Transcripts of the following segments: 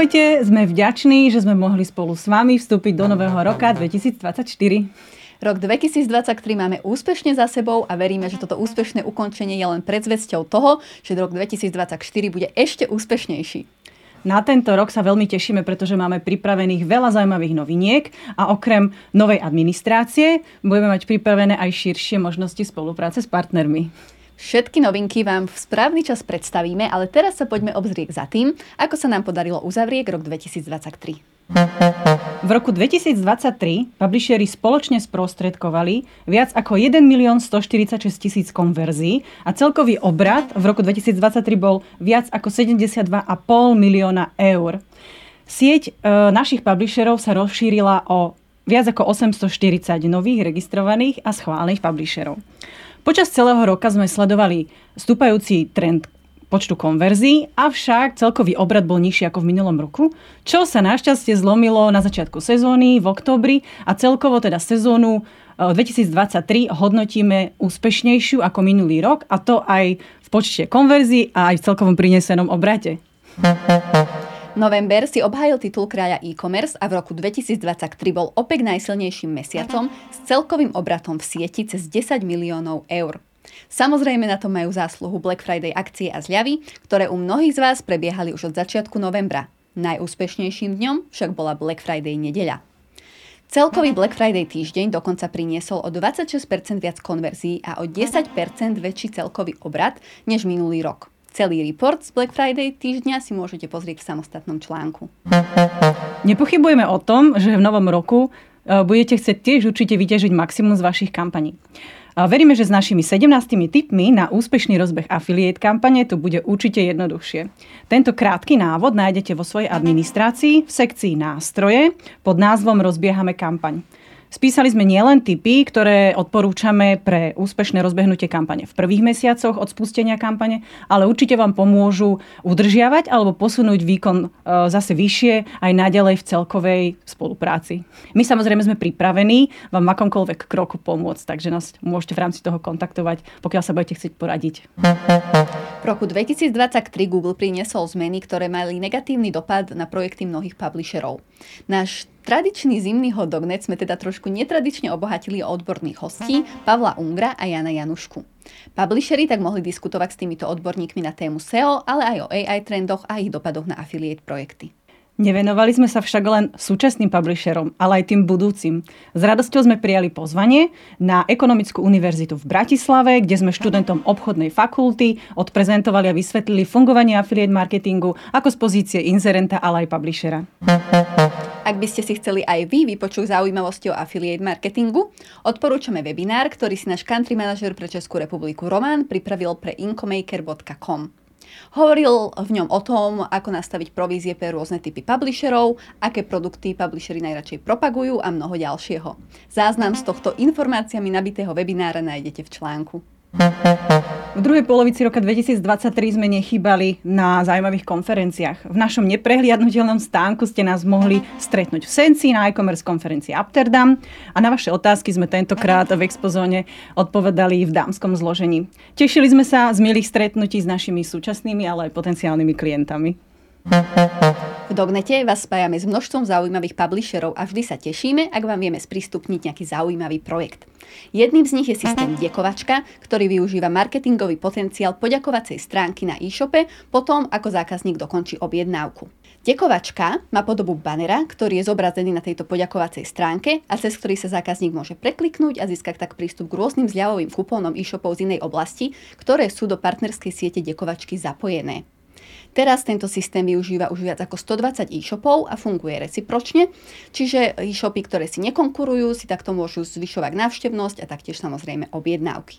Ahojte, sme vďační, že sme mohli spolu s vami vstúpiť do nového roka 2024. Rok 2023 máme úspešne za sebou a veríme, že toto úspešné ukončenie je len predzvesťou toho, že rok 2024 bude ešte úspešnejší. Na tento rok sa veľmi tešíme, pretože máme pripravených veľa zaujímavých noviniek a okrem novej administrácie budeme mať pripravené aj širšie možnosti spolupráce s partnermi. Všetky novinky vám v správny čas predstavíme, ale teraz sa poďme obzrieť za tým, ako sa nám podarilo uzavrieť rok 2023. V roku 2023 publisheri spoločne sprostredkovali viac ako 1 146 000 konverzií a celkový obrat v roku 2023 bol viac ako 72,5 milióna eur. Sieť našich publisherov sa rozšírila o viac ako 840 nových registrovaných a schválených publisherov. Počas celého roka sme sledovali stúpajúci trend počtu konverzií, avšak celkový obrat bol nižší ako v minulom roku, čo sa našťastie zlomilo na začiatku sezóny v októbri a celkovo teda sezónu 2023 hodnotíme úspešnejšiu ako minulý rok, a to aj v počte konverzií a aj v celkovom prinesenom obrate. November si obhájil titul kráľa e-commerce a v roku 2023 bol opäť najsilnejším mesiacom s celkovým obratom v sieti cez 10 miliónov eur. Samozrejme na to majú zásluhu Black Friday akcie a zľavy, ktoré u mnohých z vás prebiehali už od začiatku novembra. Najúspešnejším dňom však bola Black Friday nedeľa. Celkový Black Friday týždeň dokonca priniesol o 26% viac konverzií a o 10% väčší celkový obrad než minulý rok. Celý report z Black Friday týždňa si môžete pozrieť v samostatnom článku. Nepochybujeme o tom, že v novom roku budete chcieť tiež určite vyťažiť maximum z vašich kampaní. Veríme, že s našimi 17 tipmi na úspešný rozbeh affiliate kampane to bude určite jednoduchšie. Tento krátky návod nájdete vo svojej administrácii v sekcii nástroje pod názvom Rozbiehame kampaň. Spísali sme nielen tipy, ktoré odporúčame pre úspešné rozbehnutie kampane v prvých mesiacoch od spustenia kampane, ale určite vám pomôžu udržiavať alebo posunúť výkon zase vyššie aj naďalej v celkovej spolupráci. My samozrejme sme pripravení vám v akomkoľvek kroku pomôcť, takže nás môžete v rámci toho kontaktovať, pokiaľ sa budete chcieť poradiť. V roku 2023 Google priniesol zmeny, ktoré mali negatívny dopad na projekty mnohých publisherov. Náš tradičný zimný Dognet sme teda trošku netradične obohatili o odborných hostí Pavla Ungra a Jana Janušku. Publisheri tak mohli diskutovať s týmito odborníkmi na tému SEO, ale aj o AI trendoch a ich dopadoch na affiliate projekty. Nevenovali sme sa však len súčasným publisherom, ale aj tým budúcim. S radosťou sme prijali pozvanie na Ekonomickú univerzitu v Bratislave, kde sme študentom obchodnej fakulty odprezentovali a vysvetlili fungovanie affiliate marketingu ako z pozície inzerenta, ale aj publishera. Ak by ste si chceli aj vy vypočuť zaujímavosti o affiliate marketingu, odporúčame webinár, ktorý si náš country manažer pre Českú republiku Román pripravil pre inkomaker.com. Hovoril v ňom o tom, ako nastaviť provízie pre rôzne typy publisherov, aké produkty publisheri najradšej propagujú a mnoho ďalšieho. Záznam z tohto informáciami nabitého webinára nájdete v článku. V druhej polovici roka 2023 sme nechýbali na zaujímavých konferenciách. V našom neprehliadnutelnom stánku ste nás mohli stretnúť v Sensi na e-commerce konferencii Amsterdam a na vaše otázky sme tentokrát v expozóne odpovedali v dámskom zložení. Tešili sme sa z milých stretnutí s našimi súčasnými, ale aj potenciálnymi klientami. V Dognete vás spájame s množstvom zaujímavých publisherov a vždy sa tešíme, ak vám vieme sprístupniť nejaký zaujímavý projekt. Jedným z nich je systém Ďakovačka, ktorý využíva marketingový potenciál poďakovacej stránky na e-shope potom, ako zákazník dokončí objednávku. Ďakovačka má podobu banera, ktorý je zobrazený na tejto poďakovacej stránke a cez ktorý sa zákazník môže prekliknúť a získať tak prístup k rôznym zľavovým kupónom e-shopov z inej oblasti, ktoré sú do partnerskej siete Ďakovačky zapojené. Teraz tento systém využíva už viac ako 120 e-shopov a funguje recipročne, čiže e-shopy, ktoré si nekonkurujú, si takto môžu zvyšovať návštevnosť a taktiež samozrejme objednávky.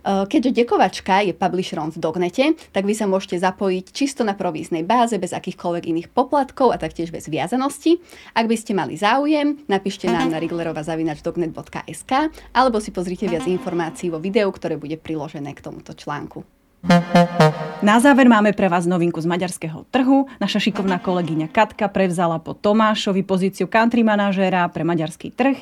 Keďže Ďakovačka je publisherom v Dognete, tak vy sa môžete zapojiť čisto na províznej báze, bez akýchkoľvek iných poplatkov a taktiež bez viazanosti. Ak by ste mali záujem, napíšte nám na riglerova@dognet.sk alebo si pozrite viac informácií vo videu, ktoré bude priložené k tomuto článku. Na záver máme pre vás novinku z maďarského trhu. Naša šikovná kolegyňa Katka prevzala po Tomášovi pozíciu country manažéra pre maďarský trh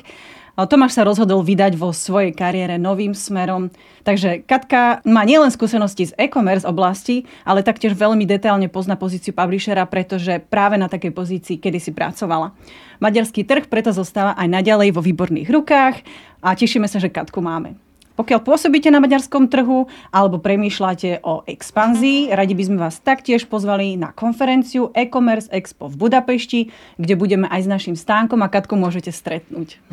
Tomáš sa rozhodol vydať vo svojej kariére novým smerom. Takže Katka má nielen skúsenosti z e-commerce oblasti, ale taktiež veľmi detailne pozná pozíciu publishera, pretože práve na takej pozícii kedysi pracovala. Maďarský trh preto zostáva aj naďalej vo výborných rukách a tešíme sa, že Katku máme. Pokiaľ pôsobíte na maďarskom trhu alebo premýšľate o expanzii, radi by sme vás taktiež pozvali na konferenciu E-commerce Expo v Budapešti, kde budeme aj s našim stánkom a Katku môžete stretnúť.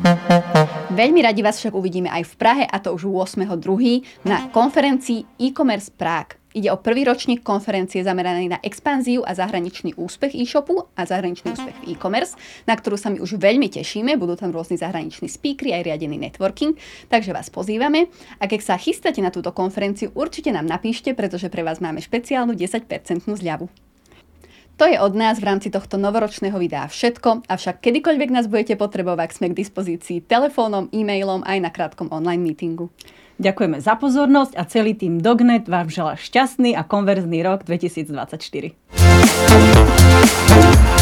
Veľmi radi vás však uvidíme aj v Prahe, a to už 8.2. na konferencii E-commerce Prague. Ide o prvý ročník konferencie zameranej na expanziu a zahraničný úspech e-shopu a zahraničný úspech v e-commerce, na ktorú sa my už veľmi tešíme. Budú tam rôzni zahraniční speakery, aj riadený networking, takže vás pozývame. A keď sa chystáte na túto konferenciu, určite nám napíšte, pretože pre vás máme špeciálnu 10% zľavu. To je od nás v rámci tohto novoročného videa všetko, avšak kedykoľvek nás budete potrebovať, sme k dispozícii telefónom, e-mailom aj na krátkom online meetingu. Ďakujeme za pozornosť a celý tým Dognet vám želá šťastný a konverzný rok 2024.